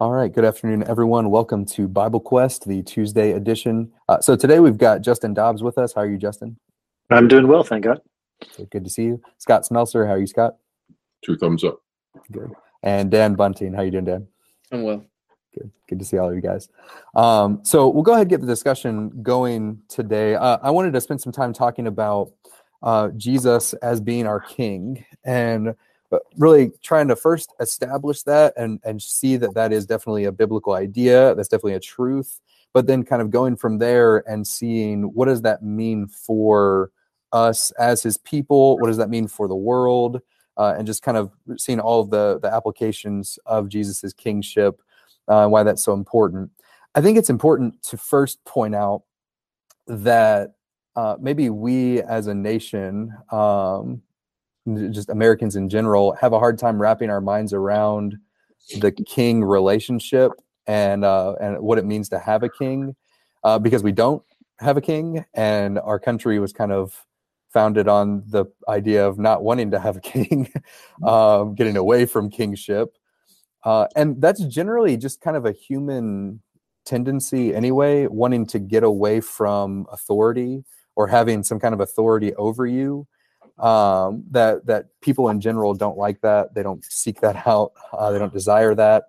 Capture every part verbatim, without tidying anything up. All right, good afternoon, everyone. Welcome to Bible Quest, the Tuesday edition. Uh, so today we've got Justin Dobbs with us. How are you, Justin? I'm doing well, thank God. So good to see you. Scott Smelser, how are you, Scott? Two thumbs up. Good. And Dan Bunting, how are you doing, Dan? I'm well. Good. Good to see all of you guys. Um, so we'll go ahead and get the discussion going today. Uh, I wanted to spend some time talking about uh, Jesus as being our King, and but really trying to first establish that and, and see that that is definitely a biblical idea. That's definitely a truth. But then kind of going from there and seeing what does that mean for us as his people? What does that mean for the world? Uh, and just kind of seeing all of the, the applications of Jesus's kingship, uh, why that's so important. I think it's important to first point out that uh, maybe we as a nation, um, just Americans in general, have a hard time wrapping our minds around the king relationship and uh, and what it means to have a king, uh, because we don't have a king, and our country was kind of founded on the idea of not wanting to have a king, um, getting away from kingship, uh, and that's generally just kind of a human tendency anyway, wanting to get away from authority or having some kind of authority over you. Um, that, that people in general don't like that. They don't seek that out. Uh, they don't desire that.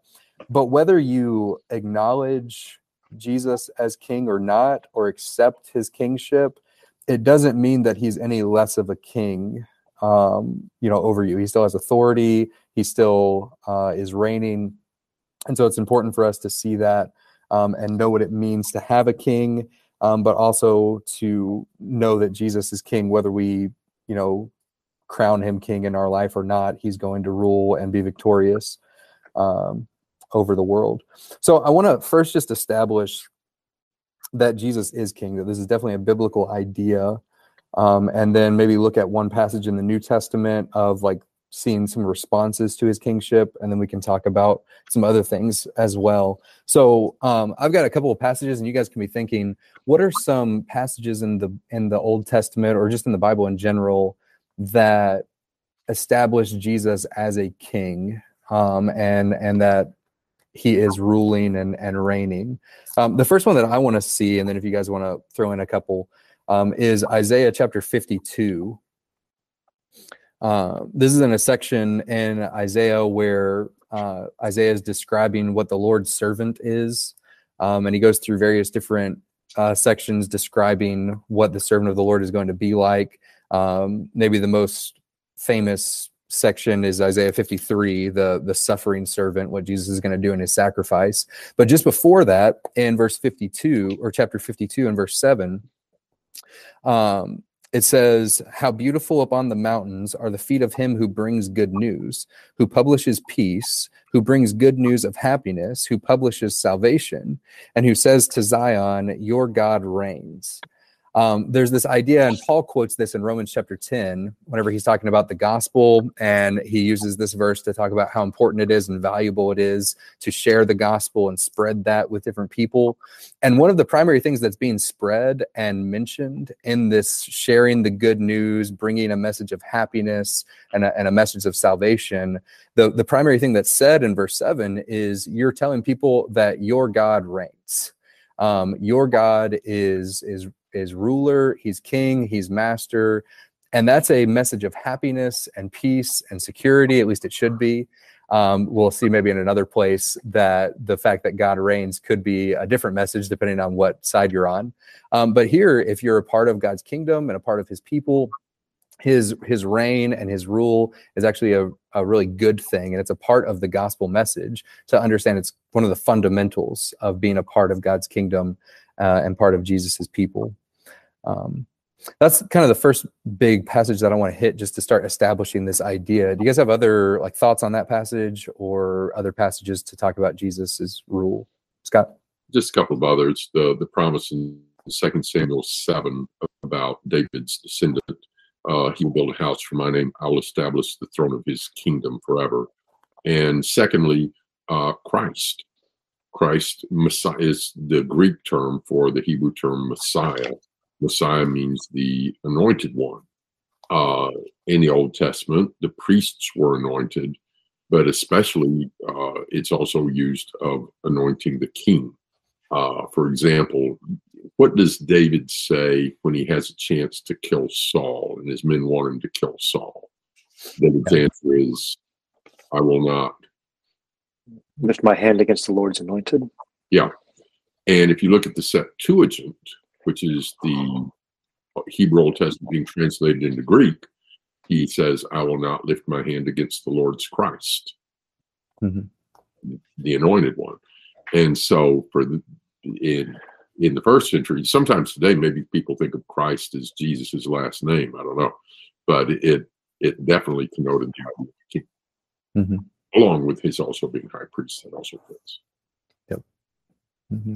But whether you acknowledge Jesus as king or not, or accept his kingship, it doesn't mean that he's any less of a king, um, you know, over you. He still has authority. He still uh, is reigning. And so it's important for us to see that um, and know what it means to have a king, um, but also to know that Jesus is king, whether we you know, crown him king in our life or not. He's going to rule and be victorious um, over the world. So I want to first just establish that Jesus is king, that this is definitely a biblical idea, um, and then maybe look at one passage in the New Testament of like seeing some responses to his kingship, and then we can talk about some other things as well. So um, I've got a couple of passages, and you guys can be thinking, what are some passages in the in the Old Testament or just in the Bible in general that establish Jesus as a king, um, and and that he is ruling and and reigning? Um, the first one that I want to see, and then if you guys want to throw in a couple, um, is Isaiah chapter fifty-two. Uh, this is in a section in Isaiah where uh, Isaiah is describing what the Lord's servant is, um, and he goes through various different uh, sections describing what the servant of the Lord is going to be like. Um, maybe the most famous section is Isaiah fifty-three, the, the suffering servant, what Jesus is going to do in his sacrifice. But just before that, in verse fifty-two, or chapter fifty-two and verse seven, um, it says, "How beautiful upon the mountains are the feet of him who brings good news, who publishes peace, who brings good news of happiness, who publishes salvation, and who says to Zion, your God reigns." Um, there's this idea, and Paul quotes this in Romans chapter ten, whenever he's talking about the gospel, and he uses this verse to talk about how important it is and valuable it is to share the gospel and spread that with different people. And one of the primary things that's being spread and mentioned in this sharing the good news, bringing a message of happiness and a, and a message of salvation, the, the primary thing that's said in verse seven is you're telling people that your God reigns. Um, your God is is is ruler, he's king, he's master, and that's a message of happiness and peace and security, at least it should be. Um, we'll see maybe in another place that the fact that God reigns could be a different message depending on what side you're on. Um, but here, if you're a part of God's kingdom and a part of his people, his his reign and his rule is actually a, a really good thing, and it's a part of the gospel message to understand. It's one of the fundamentals of being a part of God's kingdom uh, and part of Jesus's people. Um, that's kind of the first big passage that I want to hit just to start establishing this idea. Do you guys have other like thoughts on that passage or other passages to talk about Jesus's rule? Scott? Just a couple of others. The, the promise in Second Samuel seven about David's descendant. Uh, he will build a house for my name. I will establish the throne of his kingdom forever. And secondly, uh, Christ. Christ Messiah is the Greek term for the Hebrew term Messiah. Messiah means the anointed one. Uh, in the Old Testament, the priests were anointed, but especially uh, it's also used of anointing the king. Uh, for example, what does David say when he has a chance to kill Saul and his men want him to kill Saul? David's answer is, I will not. Lift my hand against the Lord's anointed. Yeah. And if you look at the Septuagint, which is the Hebrew Old Testament being translated into Greek, he says, I will not lift my hand against the Lord's Christ, mm-hmm. the anointed one. And so for the, in in the first century, sometimes today, maybe people think of Christ as Jesus's last name. I don't know. But it it definitely connoted the king, mm-hmm. along with his also being high priest. That also fits. Yep. Mm-hmm.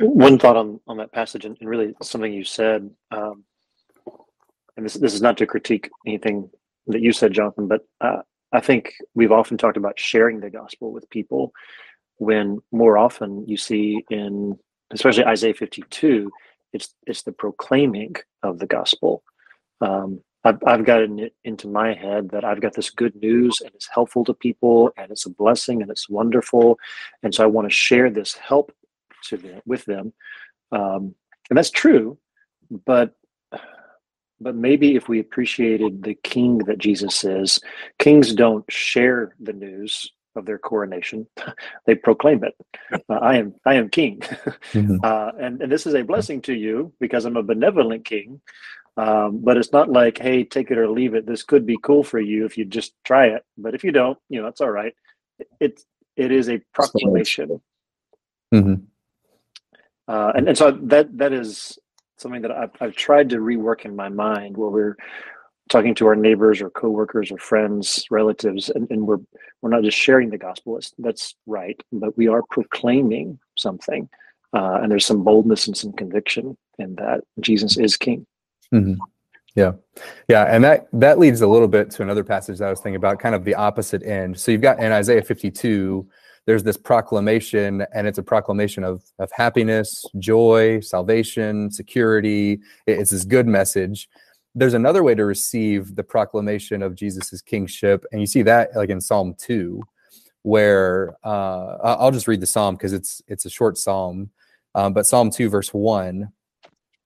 One thought on, on that passage, and really something you said, um, and this this is not to critique anything that you said, Jonathan, but uh, I think we've often talked about sharing the gospel with people, when more often you see in, especially Isaiah fifty-two, it's it's the proclaiming of the gospel. Um, I've, I've gotten it into my head that I've got this good news and it's helpful to people and it's a blessing and it's wonderful. And so I want to share this help to them, with them. Um, and that's true, but but maybe if we appreciated the king that Jesus is, kings don't share the news of their coronation. They proclaim it. Uh, I am I am king. uh, and, and this is a blessing to you because I'm a benevolent king. Um, but it's not like, hey, take it or leave it. This could be cool for you if you just try it. But if you don't, you know, it's all right. It, it is a proclamation. Mm-hmm. Uh, and, and so that that is something that I've, I've tried to rework in my mind where we're talking to our neighbors or coworkers or friends, relatives, and, and we're we're not just sharing the gospel. It's, that's right, but we are proclaiming something. Uh, and there's some boldness and some conviction in that Jesus is king. Mm-hmm. Yeah. Yeah. And that, that leads a little bit to another passage that I was thinking about, kind of the opposite end. So you've got in Isaiah fifty-two, there's this proclamation, and it's a proclamation of, of happiness, joy, salvation, security. It's this good message. There's another way to receive the proclamation of Jesus's kingship. And you see that like in Psalm two, where uh, I'll just read the Psalm because it's, it's a short Psalm, um, but Psalm two verse one,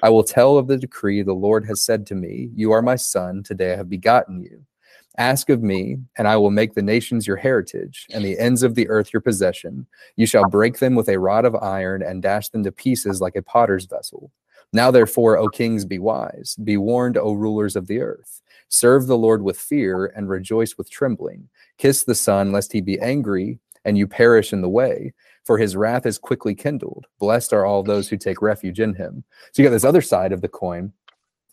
I will tell of the decree the Lord has said to me, you are my son, today I have begotten you. Ask of me, and I will make the nations your heritage, and the ends of the earth your possession. You shall break them with a rod of iron and dash them to pieces like a potter's vessel. Now therefore, O kings, be wise. Be warned, O rulers of the earth. Serve the Lord with fear and rejoice with trembling. Kiss the Son, lest he be angry, and you perish in the way. For his wrath is quickly kindled. Blessed are all those who take refuge in him. So you got this other side of the coin.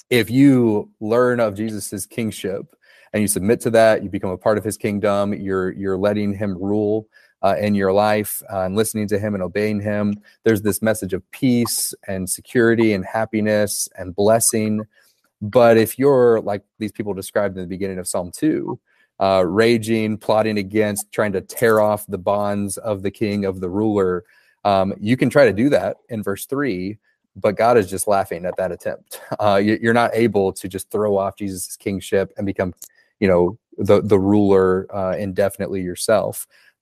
If you learn of Jesus's kingship and you submit to that, you become a part of his kingdom. You're you're letting him rule uh, in your life uh, and listening to him and obeying him. There's this message of peace and security and happiness and blessing. But if you're like these people described in the beginning of Psalm two, Uh, raging, plotting against, trying to tear off the bonds of the king, of the ruler. Um, you can try to do that in verse three, but God is just laughing at that attempt. Uh, you, you're not able to just throw off Jesus's kingship and become, you know, the, the ruler uh, indefinitely yourself.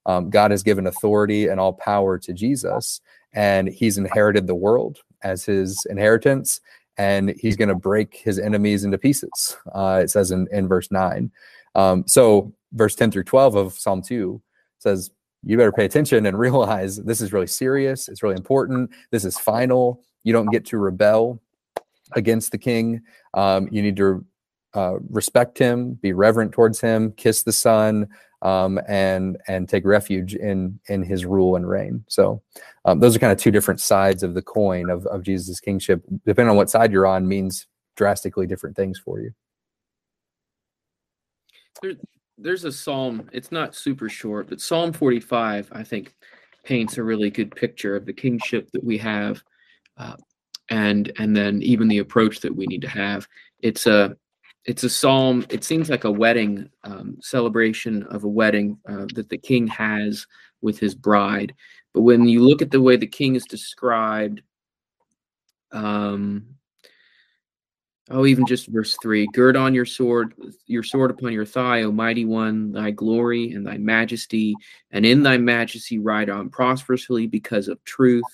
Um, God has given authority and all power to Jesus, and he's inherited the world as his inheritance, and he's going to break his enemies into pieces. Uh, it says in, in verse nine. Um, so verse ten through twelve of Psalm two says, you better pay attention and realize this is really serious. It's really important. This is final. You don't get to rebel against the king. Um, you need to uh, respect him, be reverent towards him, kiss the Son, um, and and take refuge in in his rule and reign. So um, those are kind of two different sides of the coin of, of Jesus' kingship. Depending on what side you're on means drastically different things for you. There, there's a psalm, it's not super short, but Psalm forty-five, I think, paints a really good picture of the kingship that we have, uh, and and then even the approach that we need to have. It's a it's a psalm, it seems like a wedding, um, celebration of a wedding uh, that the king has with his bride. But when you look at the way the king is described, um, oh, even just verse three, gird on your sword, your sword upon your thigh, O mighty one, thy glory and thy majesty, and in thy majesty ride on prosperously because of truth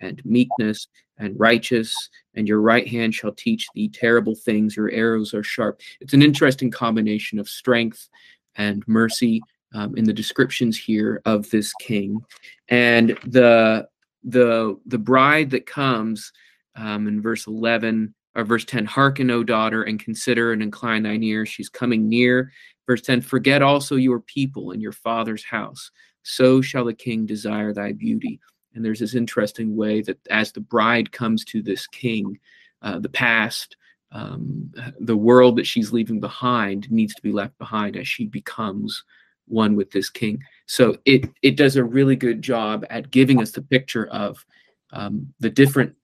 and meekness and righteous, and your right hand shall teach thee terrible things, your arrows are sharp. It's an interesting combination of strength and mercy um, in the descriptions here of this king. And the the the bride that comes um, in verse eleven, or verse ten, hearken, O daughter, and consider and incline thine ear. She's coming near. Verse ten, forget also your people and your father's house. So shall the king desire thy beauty. And there's this interesting way that as the bride comes to this king, uh, the past, um, the world that she's leaving behind needs to be left behind as she becomes one with this king. So it it does a really good job at giving us the picture of um, the different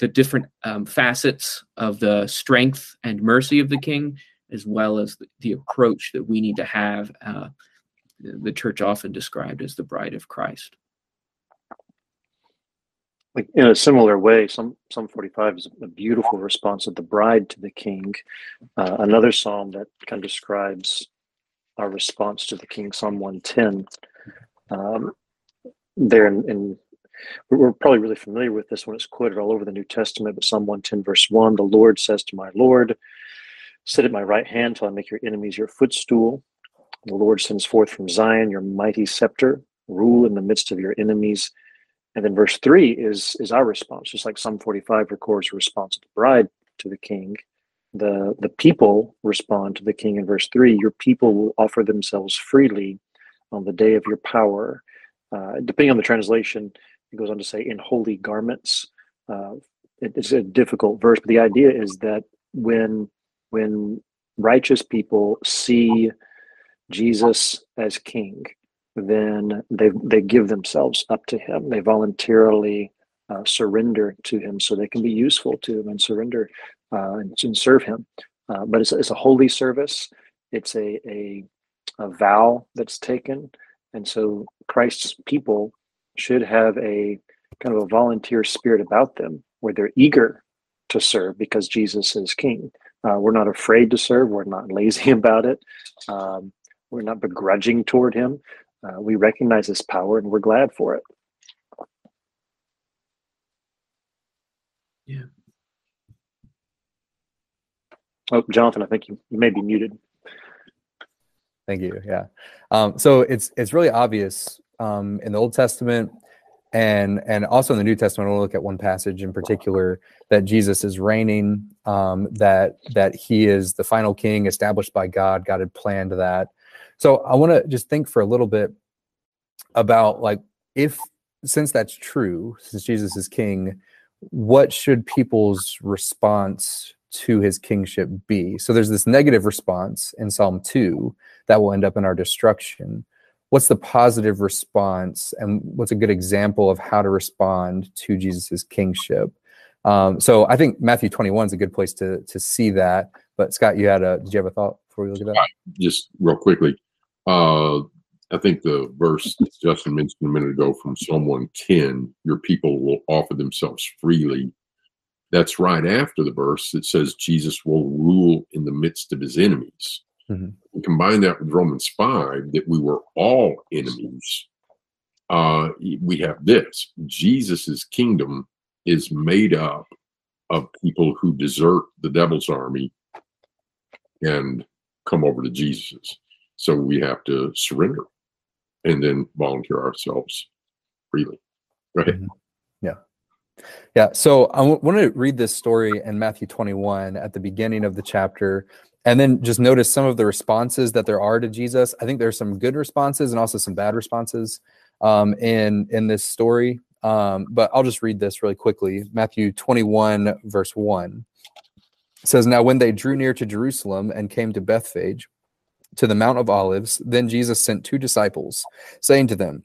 the different um, facets of the strength and mercy of the king, as well as the, the approach that we need to have, uh, the church often described as the bride of Christ. Like in a similar way, Psalm forty-five is a beautiful response of the bride to the king. Uh, another psalm that kind of describes our response to the king, Psalm one ten. Um, there in, in we're probably really familiar with this when it's quoted all over the New Testament, but Psalm one ten verse one, the Lord says to my Lord, sit at my right hand till I make your enemies your footstool. The Lord sends forth from Zion your mighty scepter, rule in the midst of your enemies. And then verse three is is our response, just like Psalm forty-five records the response of the bride to the king. The, the people respond to the king in verse three, your people will offer themselves freely on the day of your power. Uh, depending on the translation, it goes on to say in holy garments. Uh, it, it's a difficult verse, but the idea is that when when righteous people see Jesus as king, then they they give themselves up to him. They voluntarily uh, surrender to him so they can be useful to him and surrender uh, and, and serve him. Uh, but it's, it's a holy service. It's a, a a vow that's taken. And so Christ's people should have a kind of a volunteer spirit about them where they're eager to serve because Jesus is king. Uh, we're not afraid to serve. We're not lazy about it. Um, we're not begrudging toward him. Uh, we recognize his power and we're glad for it. Yeah. Oh, Jonathan, I think you, you may be muted. Thank you. Yeah. Um, so it's it's really obvious Um, in the Old Testament and and also in the New Testament. We'll look at one passage in particular that Jesus is reigning, um, that that he is the final king established by God. God had planned that. So I want to just think for a little bit about, like, if since that's true, since Jesus is king, what should people's response to his kingship be? So there's this negative response in Psalm two that will end up in our destruction. What's the positive response, and what's a good example of how to respond to Jesus's kingship? Um, so I think Matthew twenty-one is a good place to to see that. But Scott, you had a did you have a thought before we look at that? Just real quickly, uh, I think the verse that Justin mentioned a minute ago from Psalm one ten, your people will offer themselves freely. That's right after the verse that says Jesus will rule in the midst of his enemies. Mm-hmm. Combine that with Romans five, that we were all enemies. Uh, we have this. Jesus's kingdom is made up of people who desert the devil's army and come over to Jesus. So we have to surrender and then volunteer ourselves freely. Go ahead. Mm-hmm. Yeah. Yeah. So I w- want to read this story in Matthew twenty-one at the beginning of the chapter. And then just notice some of the responses that there are to Jesus. I think there's some good responses and also some bad responses um, in, in this story. Um, but I'll just read this really quickly. Matthew twenty-one, verse one. It says, now when they drew near to Jerusalem and came to Bethphage, to the Mount of Olives. Then Jesus sent two disciples, saying to them,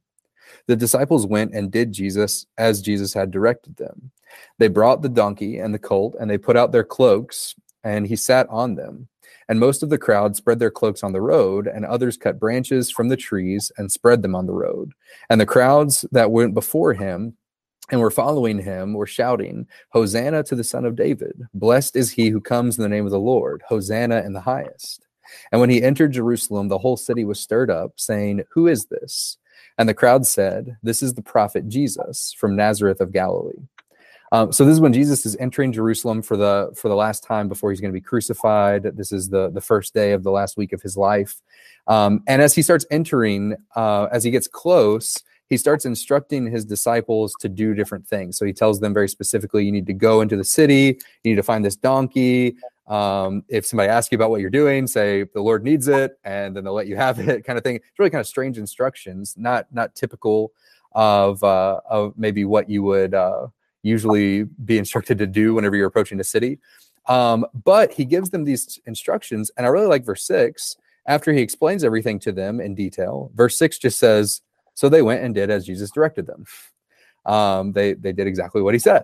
The disciples went and did Jesus as Jesus had directed them. They brought the donkey and the colt, and they put out their cloaks, and he sat on them. And most of the crowd spread their cloaks on the road, and others cut branches from the trees and spread them on the road. And the crowds that went before him and were following him were shouting, "Hosanna to the Son of David. Blessed is he who comes in the name of the Lord. Hosanna in the highest." And when he entered Jerusalem, the whole city was stirred up, saying, "Who is this?" And the crowd said, "This is the prophet Jesus from Nazareth of Galilee." Um, so this is when Jesus is entering Jerusalem for the for the last time before he's going to be crucified. This is the, the first day of the last week of his life. Um, and as he starts entering, uh, as he gets close, he starts instructing his disciples to do different things. So he tells them very specifically, you need to go into the city, you need to find this donkey. Um, if somebody asks you about what you're doing, say the Lord needs it, and then they'll let you have it, kind of thing. It's really kind of strange instructions, not not typical of uh, of maybe what you would uh, usually be instructed to do whenever you're approaching a city. Um, but he gives them these instructions, and I really like verse six. After he explains everything to them in detail, verse six just says, "So they went and did as Jesus directed them." Um, they they did exactly what he said.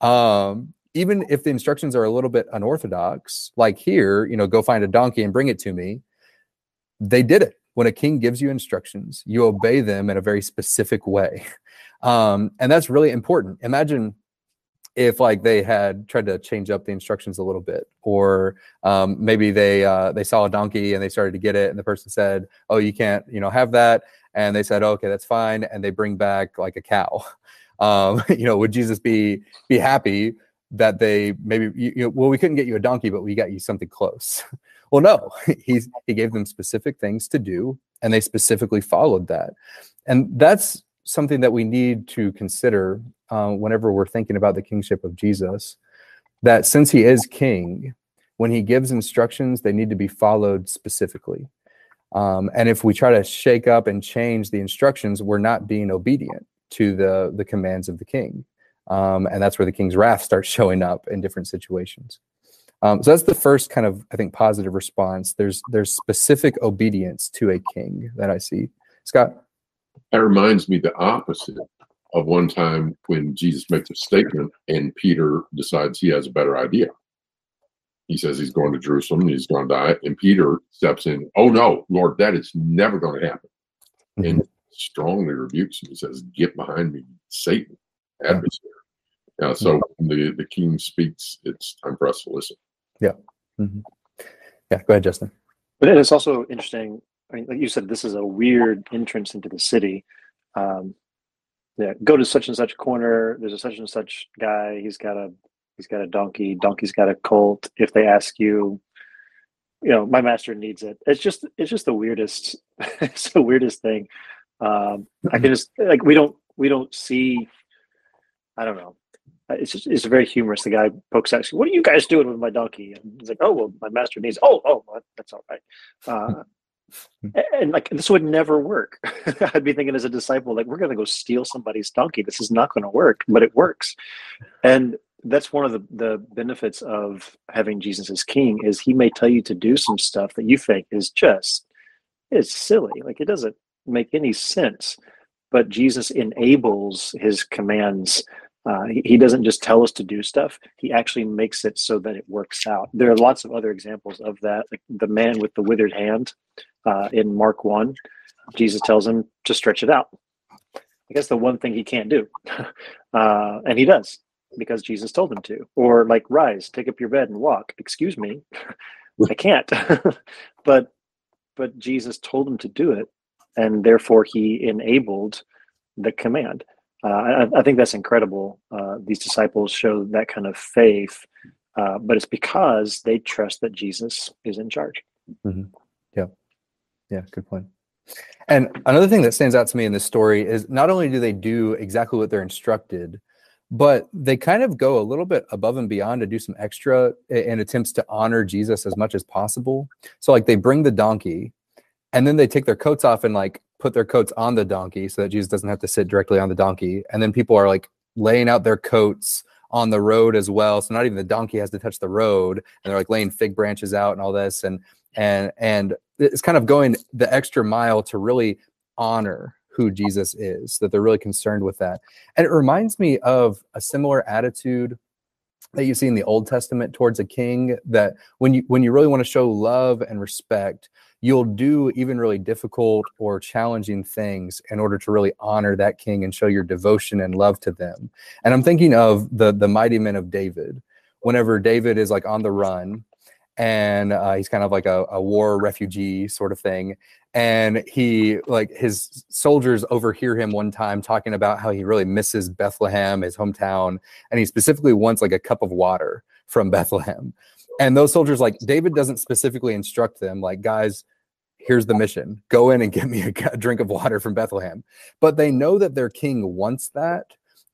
Um, even if the instructions are a little bit unorthodox, like here, you know, go find a donkey and bring it to me. They did it. When a king gives you instructions, you obey them in a very specific way. Um, and that's really important. Imagine if like they had tried to change up the instructions a little bit, or um, maybe they uh, they saw a donkey and they started to get it, and the person said, "Oh, you can't, you know, have that." And they said, "Oh, okay, that's fine." And they bring back like a cow. Um, you know, would Jesus be be happy that they maybe, you, you know, well, we couldn't get you a donkey, but we got you something close? Well, no, he's, he gave them specific things to do, and they specifically followed that. And that's something that we need to consider uh, whenever we're thinking about the kingship of Jesus, that since he is king, when he gives instructions, they need to be followed specifically. Um, and if we try to shake up and change the instructions, we're not being obedient to the, the commands of the king. Um, and that's where the king's wrath starts showing up in different situations. Um, so that's the first kind of, I think, positive response. There's there's specific obedience to a king that I see. Scott? That reminds me the opposite of one time when Jesus makes a statement and Peter decides he has a better idea. He says he's going to Jerusalem and he's going to die. And Peter steps in, "Oh, no, Lord, that is never going to happen." Mm-hmm. And strongly rebukes him. He says, "Get behind me, Satan, adversary." Yeah. Uh, so mm-hmm. when the, the king speaks, it's time for us to listen. Yeah. Mm-hmm. Yeah. Go ahead, Justin. But it's also interesting. I mean, like you said, this is a weird entrance into the city. Um, yeah. Go to such and such corner. There's a such and such guy. He's got a He's got a donkey. Donkey's got a colt. If they ask you, you know, my master needs it. It's just, it's just the weirdest, it's the weirdest thing. Um, I can just like we don't, we don't see. I don't know. It's just, it's very humorous. The guy pokes out, "What are you guys doing with my donkey?" And he's like, "Oh, well, my master needs it." Oh, oh, that's all right. Uh, and, and like this would never work. I'd be thinking as a disciple, like, we're going to go steal somebody's donkey. This is not going to work, but it works. And that's one of the, the benefits of having Jesus as king is he may tell you to do some stuff that you think is just, it's silly. Like it doesn't make any sense, but Jesus enables his commands. Uh, he, he doesn't just tell us to do stuff. He actually makes it so that it works out. There are lots of other examples of that. Like the man with the withered hand uh, in Mark one, Jesus tells him to stretch it out. I guess the one thing he can't do uh, and he does. Because Jesus told him to, or like, rise, take up your bed and walk. Excuse me, I can't. but but Jesus told him to do it, and therefore he enabled the command. Uh, I, I think that's incredible. Uh, these disciples show that kind of faith, uh, but it's because they trust that Jesus is in charge. Mm-hmm. Yeah, yeah, good point. And another thing that stands out to me in this story is not only do they do exactly what they're instructed, but they kind of go a little bit above and beyond to do some extra in attempts to honor Jesus as much as possible. So like they bring the donkey and then they take their coats off and like put their coats on the donkey so that Jesus doesn't have to sit directly on the donkey. And then people are like laying out their coats on the road as well. So not even the donkey has to touch the road, and they're like laying fig branches out and all this. And, and, and it's kind of going the extra mile to really honor who Jesus is, that they're really concerned with that. And it reminds me of a similar attitude that you see in the Old Testament towards a king, that when you, when you really want to show love and respect, you'll do even really difficult or challenging things in order to really honor that king and show your devotion and love to them. And I'm thinking of the, the mighty men of David, whenever David is like on the run, and uh, he's kind of like a, a war refugee sort of thing. And he, like his soldiers overhear him one time talking about how he really misses Bethlehem, his hometown. And he specifically wants like a cup of water from Bethlehem. And those soldiers, like David doesn't specifically instruct them, like, guys, here's the mission, go in and get me a, a drink of water from Bethlehem. But they know that their king wants that.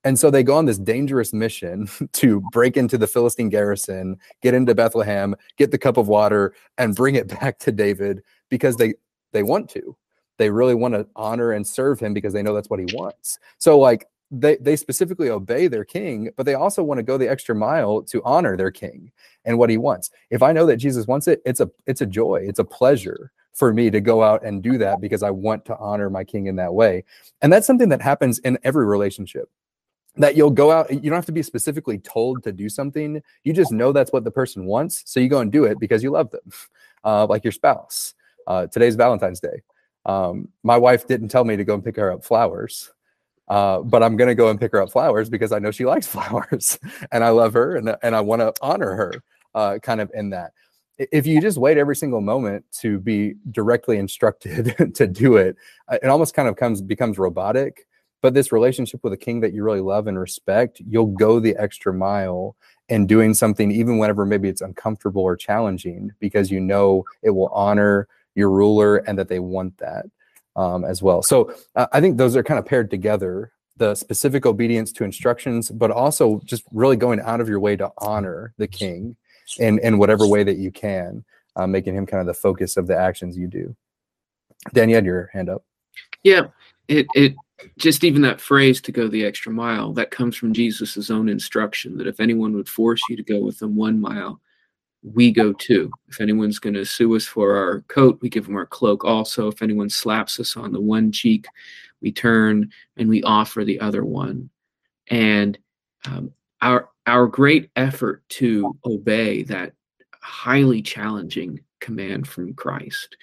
And so they go on this dangerous mission to break into the Philistine garrison, get into Bethlehem, get the cup of water, and bring it back to David because they, they want to. They really want to honor and serve him because they know that's what he wants. So like they, they specifically obey their king, but they also want to go the extra mile to honor their king and what he wants. If I know that Jesus wants it, it's a, it's a joy. It's a pleasure for me to go out and do that because I want to honor my king in that way. And that's something that happens in every relationship. That you'll go out, you don't have to be specifically told to do something. You just know that's what the person wants. So you go and do it because you love them, uh, like your spouse. Uh, today's Valentine's Day. Um, my wife didn't tell me to go and pick her up flowers, uh, but I'm going to go and pick her up flowers because I know she likes flowers and I love her and, and I want to honor her uh, kind of in that. If you just wait every single moment to be directly instructed to do it, it almost kind of comes becomes robotic. But this relationship with a king that you really love and respect, you'll go the extra mile in doing something, even whenever maybe it's uncomfortable or challenging, because you know it will honor your ruler and that they want that um, as well. So uh, I think those are kind of paired together, the specific obedience to instructions, but also just really going out of your way to honor the king in, in whatever way that you can, uh, making him kind of the focus of the actions you do. Dan, you had your hand up. Yeah, it it. Just even that phrase, to go the extra mile, that comes from Jesus's own instruction, that if anyone would force you to go with them one mile, we go too. If anyone's going to sue us for our coat, we give them our cloak also. If anyone slaps us on the one cheek, we turn and we offer the other one. And um, our our great effort to obey that highly challenging command from Christ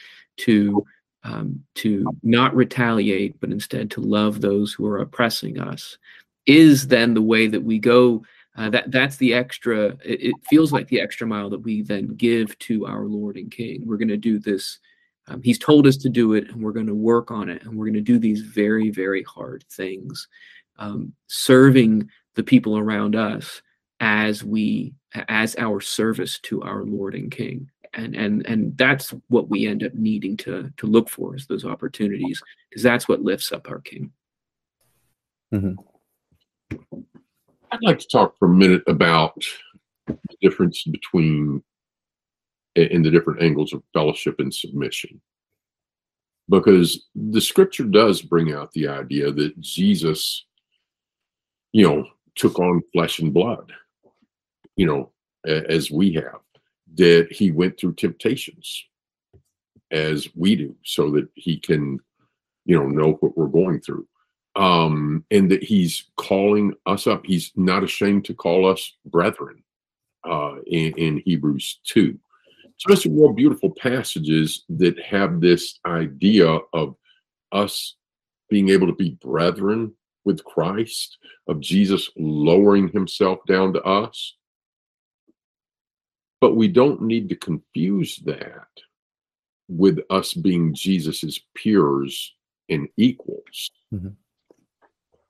to Um, to not retaliate, but instead to love those who are oppressing us, is then the way that we go. Uh, that that's the extra, it, it feels like the extra mile that we then give to our Lord and King. We're going to do this. Um, he's told us to do it, and we're going to work on it. And we're going to do these very, very hard things, um, serving the people around us as we, as our service to our Lord and King. And and and that's what we end up needing to to look for, is those opportunities, because that's what lifts up our king. Mm-hmm. I'd like to talk for a minute about the difference between in the different angles of fellowship and submission, because the scripture does bring out the idea that Jesus, you know, took on flesh and blood, you know, as we have. That he went through temptations as we do, so that he can, you know, know what we're going through. Um, and that he's calling us up. He's not ashamed to call us brethren uh, in, in Hebrews two. So it's real beautiful passages that have this idea of us being able to be brethren with Christ, of Jesus lowering himself down to us. But we don't need to confuse that with us being Jesus's peers and equals, mm-hmm.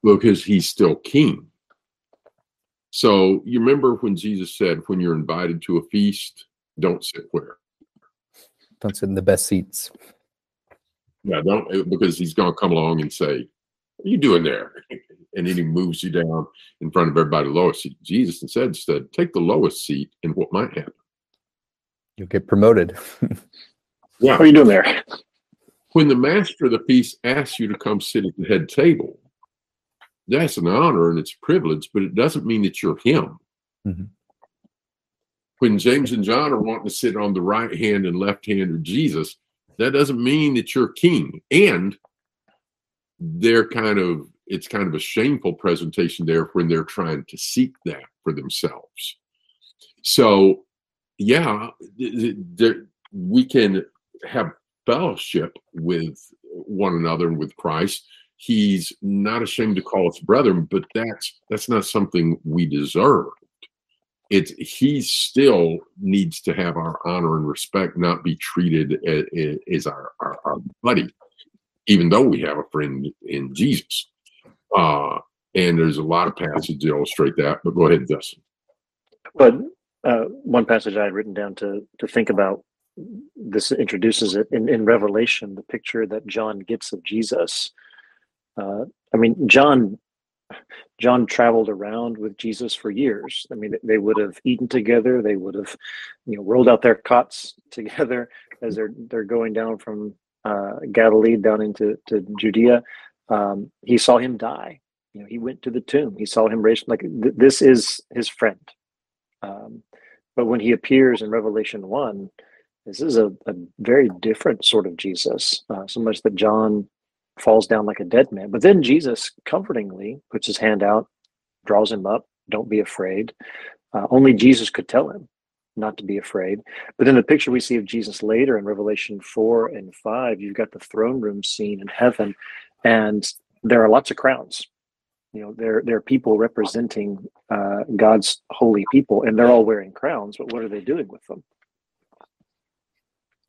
because he's still king. So you remember when Jesus said, when you're invited to a feast, don't sit where? Don't sit in the best seats. Yeah, don't, because he's going to come along and say, "What are you doing there?" And then he moves you down in front of everybody, lowest seat. Jesus instead said, "Take the lowest seat, and what might happen? You'll get promoted." Yeah. What are you doing there? When the master of the feast asks you to come sit at the head table, that's an honor and it's a privilege, but it doesn't mean that you're him. Mm-hmm. When James and John are wanting to sit on the right hand and left hand of Jesus, that doesn't mean that you're king. And they're kind of, it's kind of a shameful presentation there when they're trying to seek that for themselves. So, yeah, there, we can have fellowship with one another and with Christ. He's not ashamed to call us brethren, but that's that's not something we deserved. It's he still needs to have our honor and respect, not be treated as, as our, our our buddy, even though we have a friend in Jesus. Uh, and there's a lot of passages to illustrate that. But go ahead, Justin. But uh, one passage I had written down to to think about. This introduces it in, in Revelation, the picture that John gets of Jesus. Uh, I mean, John, John traveled around with Jesus for years. I mean, they would have eaten together. They would have, you know, rolled out their cots together as they're they're going down from uh, Galilee down into to Judea. Um, he saw him die. You know, he went to the tomb. He saw him raised. Like th- this is his friend. Um, but when he appears in Revelation one. This is a, a very different sort of Jesus, uh, so much that John falls down like a dead man. But then Jesus comfortingly puts his hand out, draws him up, don't be afraid. Uh, only Jesus could tell him not to be afraid. But then the picture we see of Jesus later in Revelation four and five, you've got the throne room scene in heaven, and there are lots of crowns. You know, there, there are people representing uh, God's holy people, and they're all wearing crowns, but what are they doing with them?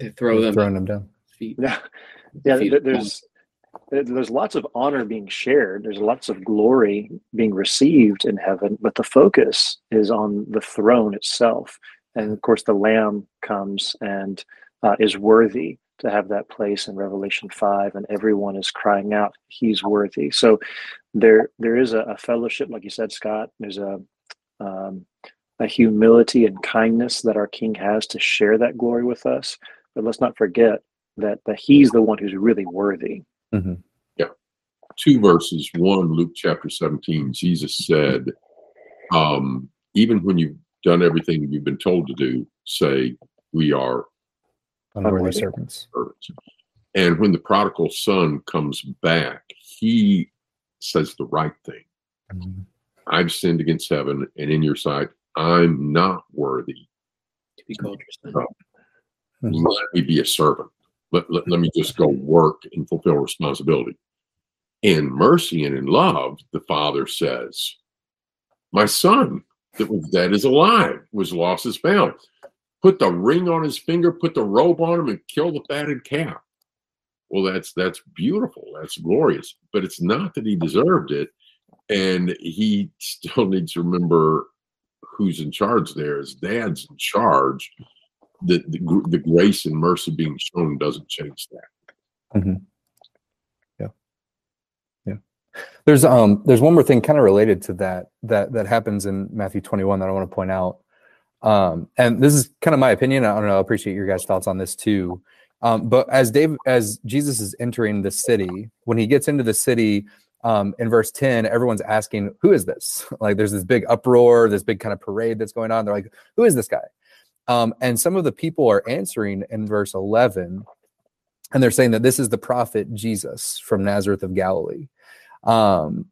They throw them, throwing them down. Feet. Yeah, yeah. Feet there's there's lots of honor being shared. There's lots of glory being received in heaven, but the focus is on the throne itself. And of course, the Lamb comes and uh, is worthy to have that place in Revelation five, and everyone is crying out, "He's worthy." So there there is a, a fellowship, like you said, Scott. There's a um, a humility and kindness that our King has to share that glory with us. But let's not forget that, that he's the one who's really worthy. Mm-hmm. Yeah. Two verses. One, Luke chapter seventeen, Jesus said, um, even when you've done everything you've been told to do, say, we are unworthy servants. And when the prodigal son comes back, he says the right thing. Mm-hmm. I've sinned against heaven and in your sight, I'm not worthy to be called your son. Let me be a servant. Let, let, let me just go work and fulfill responsibility. In mercy and in love, the Father says, my son that was dead is alive, was lost is found. Put the ring on his finger, put the robe on him, and kill the fatted calf. Well, that's that's beautiful. That's glorious. But it's not that he deserved it. And he still needs to remember who's in charge there. His dad's in charge. The, the the grace and mercy being shown doesn't change that. Mm-hmm. Yeah, yeah. There's um there's one more thing kind of related to that that that happens in Matthew twenty-one that I want to point out. Um, and this is kind of my opinion. I don't know. I appreciate your guys' thoughts on this too. Um, but as Dave as Jesus is entering the city, when he gets into the city. Um, in verse ten, everyone's asking, who is this? Like, there's this big uproar, this big kind of parade that's going on. They're like, who is this guy? Um, and some of the people are answering in verse eleven, and they're saying that this is the prophet Jesus from Nazareth of Galilee. Um,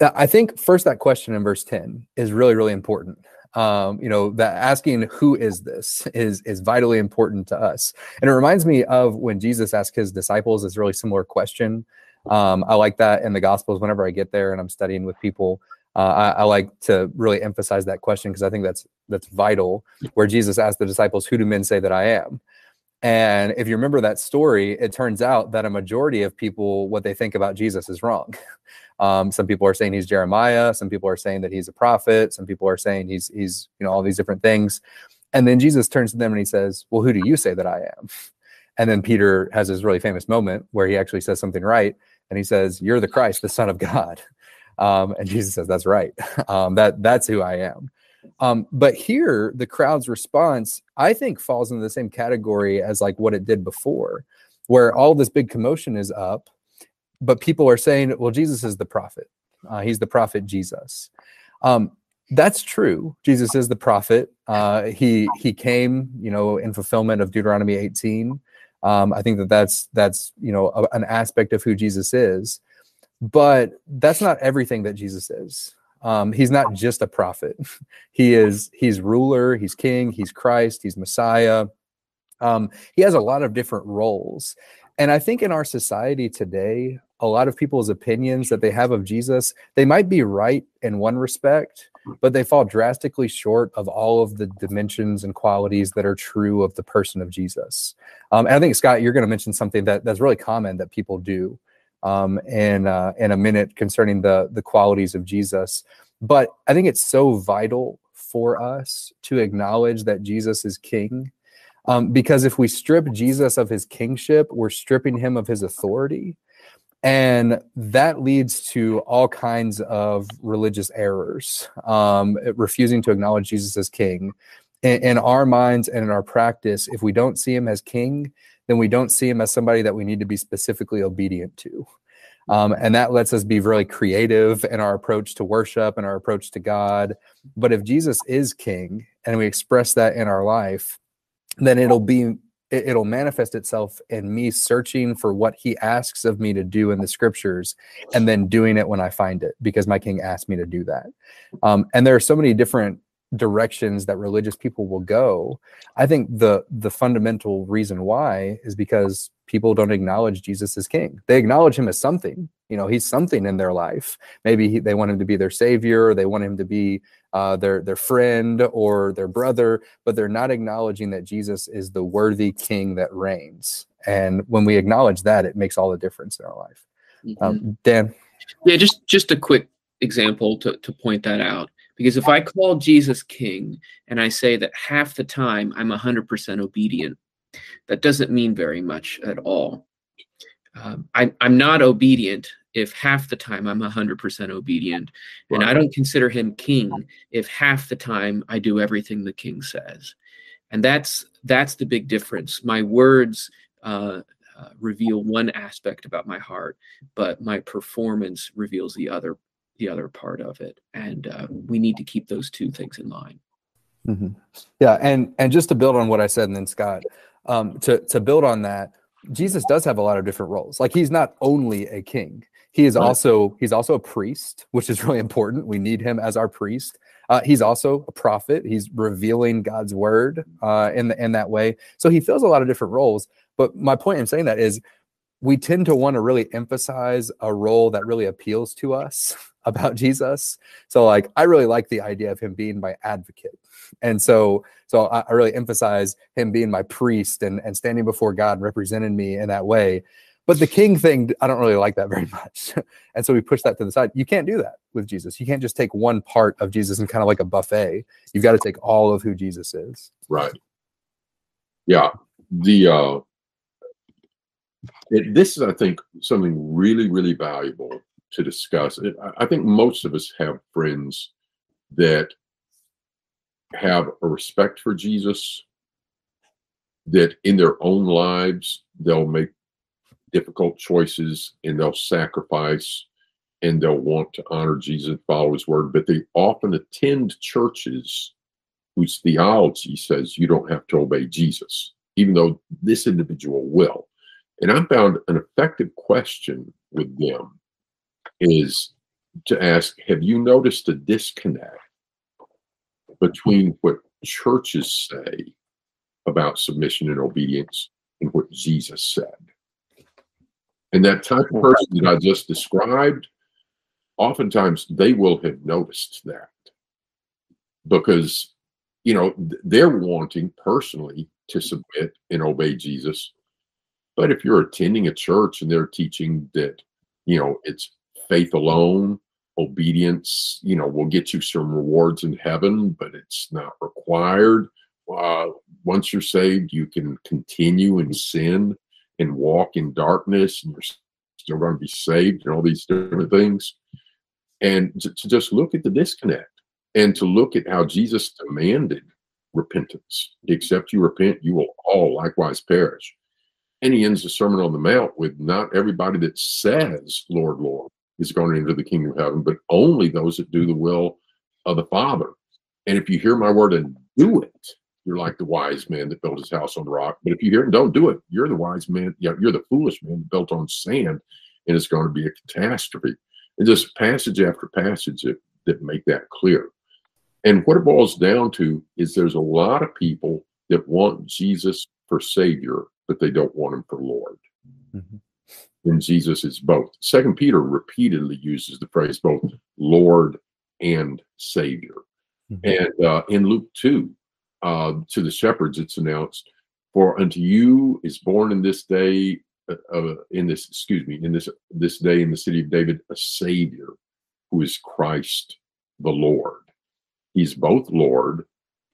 I think first that question in verse ten is really, really important. Um, you know, that asking who is this is, is vitally important to us. And it reminds me of when Jesus asked his disciples this really similar question. Um, I like that in the Gospels. Whenever I get there and I'm studying with people, uh, I, I like to really emphasize that question because I think that's that's vital. Where Jesus asked the disciples, "Who do men say that I am?" And if you remember that story, it turns out that a majority of people, what they think about Jesus is wrong. Um, some people are saying he's Jeremiah. Some people are saying that he's a prophet. Some people are saying he's he's you know all these different things. And then Jesus turns to them and he says, "Well, who do you say that I am?" And then Peter has this really famous moment where he actually says something right. And he says, "You're the Christ, the Son of God." Um, and Jesus says, "That's right. Um, that that's who I am." Um, but here, the crowd's response, I think, falls into the same category as like what it did before, where all this big commotion is up, but people are saying, "Well, Jesus is the prophet. Uh, he's the prophet Jesus." Um, that's true. Jesus is the prophet. Uh, he he came, you know, in fulfillment of Deuteronomy eighteen. Um, I think that that's, that's you know, a, an aspect of who Jesus is. But that's not everything that Jesus is. Um, he's not just a prophet. He is, he's ruler, he's king, he's Christ, he's Messiah. Um, he has a lot of different roles. And I think in our society today, a lot of people's opinions that they have of Jesus, they might be right in one respect, but they fall drastically short of all of the dimensions and qualities that are true of the person of Jesus. Um, and I think, Scott, you're going to mention something that, that's really common that people do um, in, uh, in a minute concerning the, the qualities of Jesus. But I think it's so vital for us to acknowledge that Jesus is king. Um, because if we strip Jesus of his kingship, we're stripping him of his authority. And that leads to all kinds of religious errors, um, refusing to acknowledge Jesus as king. In, in our minds and in our practice, if we don't see him as king, then we don't see him as somebody that we need to be specifically obedient to. Um, and that lets us be really creative in our approach to worship and our approach to God. But if Jesus is king and we express that in our life, then it'll be it'll manifest itself in me searching for what he asks of me to do in the scriptures and then doing it when I find it, because my king asked me to do that. Um, and there are so many different directions that religious people will go. I think the the fundamental reason why is because people don't acknowledge Jesus as king. They acknowledge him as something. You know, he's something in their life. Maybe he, they want him to be their savior, or they want him to be uh, their, their friend or their brother, but they're not acknowledging that Jesus is the worthy king that reigns. And when we acknowledge that, it makes all the difference in our life. Mm-hmm. Um, Dan? Yeah, just, just a quick example to, to point that out. Because if I call Jesus king and I say that half the time I'm one hundred percent obedient, that doesn't mean very much at all. Um, I, I'm not obedient if half the time I'm one hundred percent obedient, and I don't consider him king if half the time I do everything the king says. And that's that's the big difference. My words uh, uh, reveal one aspect about my heart, but my performance reveals the other the other part of it. And uh, we need to keep those two things in line. Mm-hmm. Yeah, and and just to build on what I said, and then Scott, um, to to build on that, Jesus does have a lot of different roles. Like, he's not only a king. He is also, he's also a priest, which is really important. We need him as our priest. Uh, he's also a prophet. He's revealing God's word uh, in the, in that way. So he fills a lot of different roles. But my point in saying that is we tend to want to really emphasize a role that really appeals to us about Jesus. So like, I really like the idea of him being my advocate. And so, so I, I really emphasize him being my priest and, and standing before God, representing me in that way. But the king thing, I don't really like that very much. And so we push that to the side. You can't do that with Jesus. You can't just take one part of Jesus and kind of like a buffet. You've got to take all of who Jesus is. Right. Yeah. The, uh, it, this is, I think, something really, really valuable to discuss. It, I think most of us have friends that have a respect for Jesus, that in their own lives, they'll make difficult choices and they'll sacrifice and they'll want to honor Jesus and follow his word, but they often attend churches whose theology says you don't have to obey Jesus, even though this individual will. And I found an effective question with them is to ask, have you noticed a disconnect between what churches say about submission and obedience and what Jesus said? And that type of person that I just described, oftentimes they will have noticed that because, you know, they're wanting personally to submit and obey Jesus. But if you're attending a church and they're teaching that, you know, it's faith alone, obedience, you know, will get you some rewards in heaven, but it's not required. uh, once you're saved, you can continue in sin and walk in darkness, and you're still going to be saved, and all these different things. And to, to just look at the disconnect, and to look at how Jesus demanded repentance. Except you repent, you will all likewise perish. And he ends the Sermon on the Mount with, not everybody that says, Lord, Lord, is going into the kingdom of heaven, but only those that do the will of the Father. And if you hear my word and do it, you're like the wise man that built his house on the rock. But if you hear it and don't do it, you're the wise man. Yeah, you're the foolish man that built on sand, and it's going to be a catastrophe. And just passage after passage that, that make that clear. And what it boils down to is there's a lot of people that want Jesus for Savior, but they don't want him for Lord. Mm-hmm. And Jesus is both. Second Peter repeatedly uses the phrase both Lord and Savior. Mm-hmm. And uh, in Luke two, uh, to the shepherds, it's announced, for unto you is born in this day, uh, in this, excuse me, in this, this day in the city of David, a Savior who is Christ the Lord. He's both Lord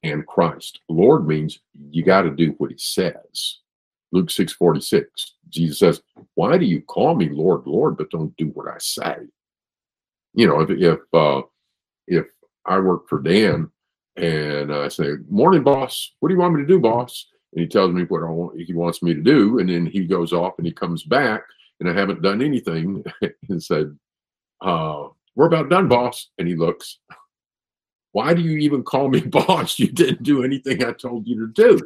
and Christ. Lord means you got to do what he says. Luke six forty-six, Jesus says, why do you call me Lord, Lord, but don't do what I say? You know, if if, uh, if I work for Dan and I say, morning, boss, what do you want me to do, boss? And he tells me what I want, he wants me to do. And then he goes off and he comes back and I haven't done anything and said, uh, we're about done, boss. And he looks, why do you even call me boss? You didn't do anything I told you to do.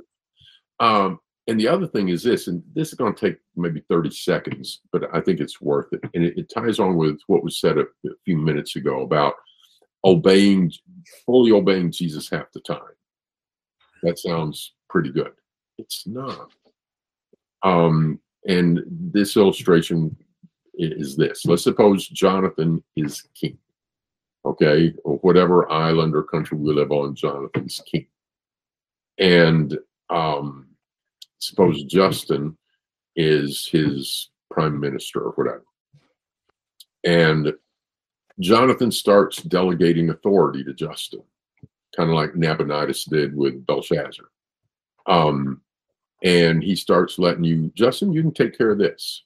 Um, And the other thing is this, and this is going to take maybe thirty seconds, but I think it's worth it. And it, it ties on with what was said a, a few minutes ago about obeying, fully obeying Jesus half the time. That sounds pretty good. It's not. Um, and this illustration is this. Let's suppose Jonathan is king, okay? Or whatever island or country we live on, Jonathan's king. And um suppose Justin is his prime minister or whatever. And Jonathan starts delegating authority to Justin, kind of like Nabonidus did with Belshazzar. Um, and he starts letting you, Justin, you can take care of this.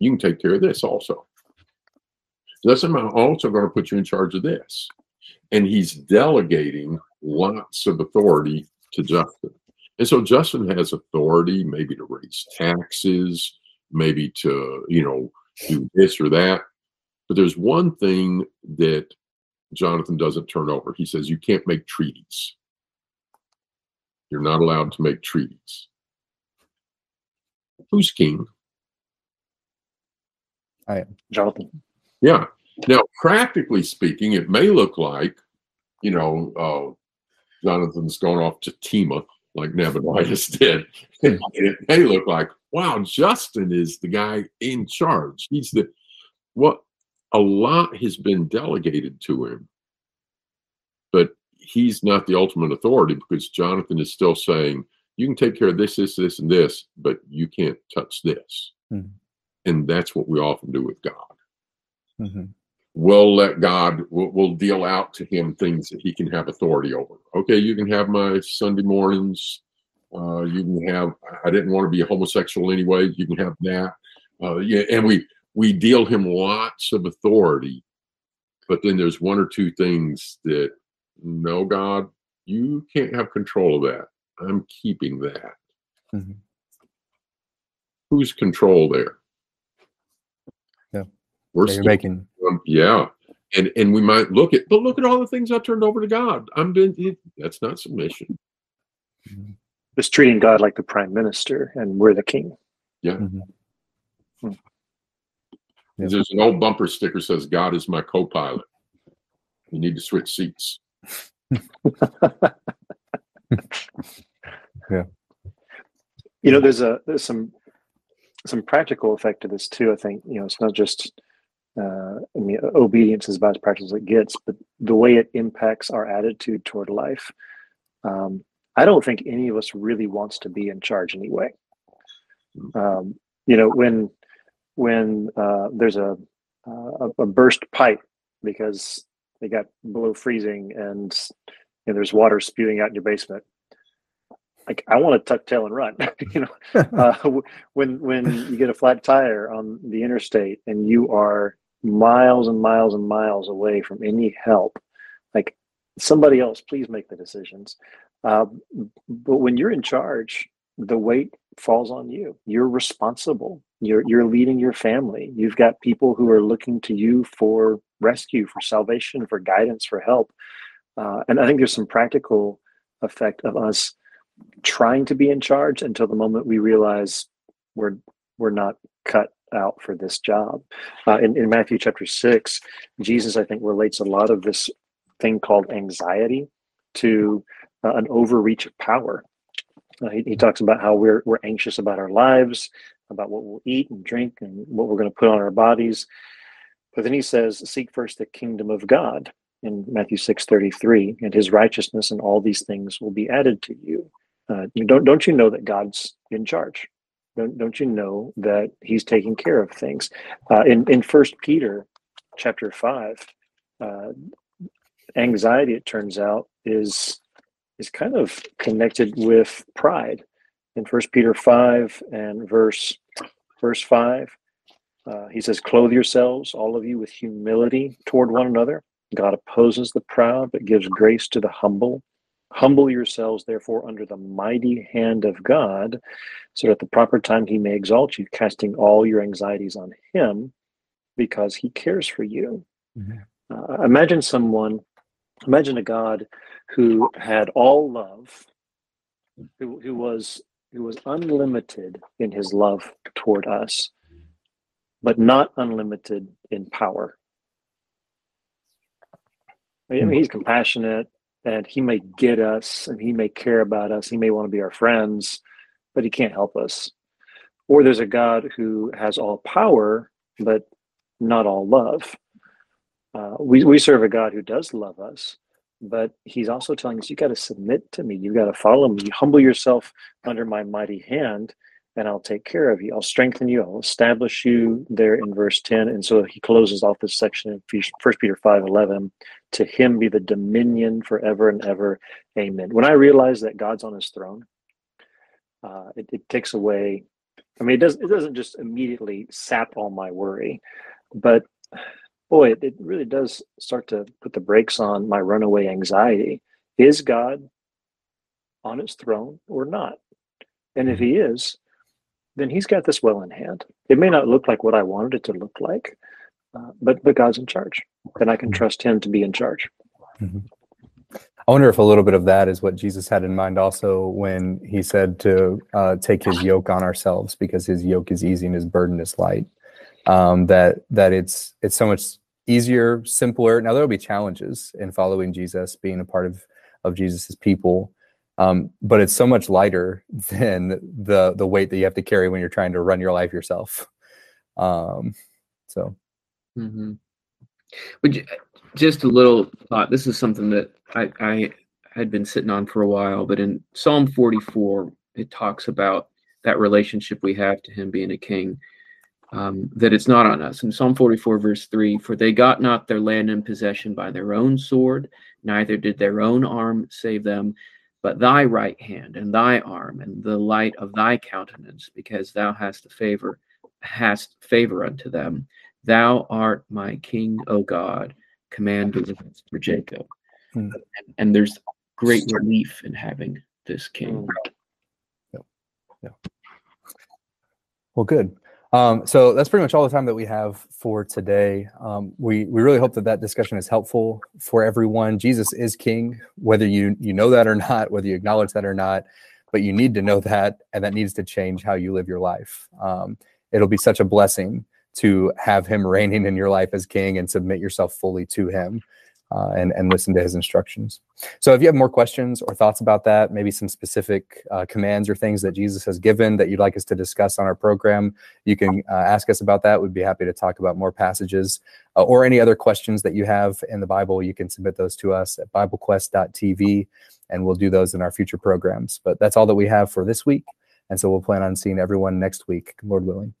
You can take care of this also. Justin, I'm also going to put you in charge of this. And he's delegating lots of authority to Justin. And so Justin has authority, maybe to raise taxes, maybe to, you know, do this or that. But there's one thing that Jonathan doesn't turn over. He says, you can't make treaties. You're not allowed to make treaties. Who's king? I am. Jonathan. Yeah. Now, practically speaking, it may look like, you know, uh, Jonathan's gone off to Timah, like Nabonidus did. And it may look like, wow, Justin is the guy in charge. He's the, well, a lot has been delegated to him, but he's not the ultimate authority because Jonathan is still saying, you can take care of this, this, this, and this, but you can't touch this. Mm-hmm. And that's what we often do with God. Mm-hmm. We'll let God, we'll, we'll deal out to him things that he can have authority over. Okay, you can have my Sunday mornings. Uh, you can have, I didn't want to be a homosexual anyway. You can have that. Uh, yeah, and we, we deal him lots of authority. But then there's one or two things that, no, God, you can't have control of that. I'm keeping that. Mm-hmm. Who's control there? We're still, making. Um, yeah. And and we might look at, but look at all the things I turned over to God. I'm doing, that's not submission. It's treating God like the prime minister and we're the king. Yeah. Mm-hmm. Hmm. Yeah. There's an old bumper sticker that says, God is my co-pilot. You need to switch seats. Yeah. You know, there's a there's some some practical effect to this too. I think, you know, it's not just Uh, I mean, obedience is about as practical as it gets, but the way it impacts our attitude toward life. Um, I don't think any of us really wants to be in charge anyway. Um, you know, when when uh, there's a, a a burst pipe because they got below freezing and you know, there's water spewing out in your basement, like, I want to tuck tail and run. You know, uh, when when you get a flat tire on the interstate and you are miles and miles and miles away from any help, like, somebody else, please make the decisions. Uh, but when you're in charge, the weight falls on you. You're responsible. You're you're leading your family. You've got people who are looking to you for rescue, for salvation, for guidance, for help. Uh, and I think there's some practical effect of us trying to be in charge until the moment we realize we're we're not cut out for this job. Uh, in, in Matthew chapter six, Jesus, I think, relates a lot of this thing called anxiety to uh, an overreach of power. Uh, he, he talks about how we're we're anxious about our lives, about what we'll eat and drink and what we're going to put on our bodies. But then he says, seek first the kingdom of God in Matthew six thirty-three, and his righteousness, and all these things will be added to you. Uh, don't don't you know that God's in charge? Don't don't you know that he's taking care of things? Uh, in in First Peter chapter five, uh, anxiety, it turns out, is is kind of connected with pride. In First Peter five and verse verse five, uh, he says, "Clothe yourselves, all of you, with humility toward one another. God opposes the proud, but gives grace to the humble. Humble yourselves, therefore, under the mighty hand of God, so that at the proper time he may exalt you, casting all your anxieties on him, because he cares for you." Mm-hmm. Uh, imagine someone, imagine a God who had all love, who who was who was unlimited in his love toward us, but not unlimited in power. I mean, he's compassionate, and he may get us, and he may care about us. He may want to be our friends, but he can't help us. Or there's a God who has all power, but not all love. Uh, we, we serve a God who does love us, but he's also telling us, you got to submit to me. You got to follow me. You humble yourself under my mighty hand, and I'll take care of you. I'll strengthen you. I'll establish you, there in verse ten. And so he closes off this section in First Peter five eleven. To him be the dominion forever and ever. Amen. When I realize that God's on his throne, uh, it, it takes away, I mean, it, does, it doesn't just immediately sap all my worry, but boy, it, it really does start to put the brakes on my runaway anxiety. Is God on his throne or not? And if he is, then he's got this well in hand. It may not look like what I wanted it to look like, uh, but, but God's in charge, and I can trust him to be in charge. Mm-hmm. I wonder if a little bit of that is what Jesus had in mind also when he said to uh, take his yoke on ourselves, because his yoke is easy and his burden is light. Um, that that it's it's so much easier, simpler. Now, there'll be challenges in following Jesus, being a part of, of Jesus's people, Um, but it's so much lighter than the the weight that you have to carry when you're trying to run your life yourself. Um, so, mm-hmm. Would you, just a little thought. This is something that I, I had been sitting on for a while, but in Psalm forty-four, it talks about that relationship we have to him being a king, um, that it's not on us. In Psalm forty-four, verse three, "For they got not their land in possession by their own sword, neither did their own arm save them. But thy right hand and thy arm and the light of thy countenance, because thou hast favor, hast favor unto them. Thou art my king, O God. Command deliverance for Jacob." Hmm. And, and there's great relief in having this king. Yeah. Yeah. Well, good. Um, so that's pretty much all the time that we have for today. Um, we we really hope that that discussion is helpful for everyone. Jesus is king, whether you you know that or not, whether you acknowledge that or not, but you need to know that, and that needs to change how you live your life. Um, it'll be such a blessing to have him reigning in your life as king and submit yourself fully to him uh, and, and listen to his instructions. So if you have more questions or thoughts about that, maybe some specific uh, commands or things that Jesus has given that you'd like us to discuss on our program, you can uh, ask us about that. We'd be happy to talk about more passages uh, or any other questions that you have in the Bible. You can submit those to us at bible quest dot t v, and we'll do those in our future programs. But that's all that we have for this week. And so we'll plan on seeing everyone next week, Lord willing.